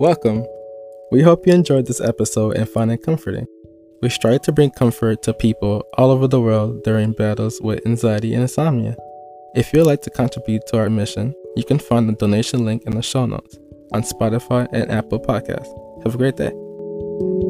Welcome! We hope you enjoyed this episode and find it comforting. We strive to bring comfort to people all over the world during battles with anxiety and insomnia. If you would like to contribute to our mission, you can find the donation link in the show notes on Spotify and Apple Podcasts. Have a great day.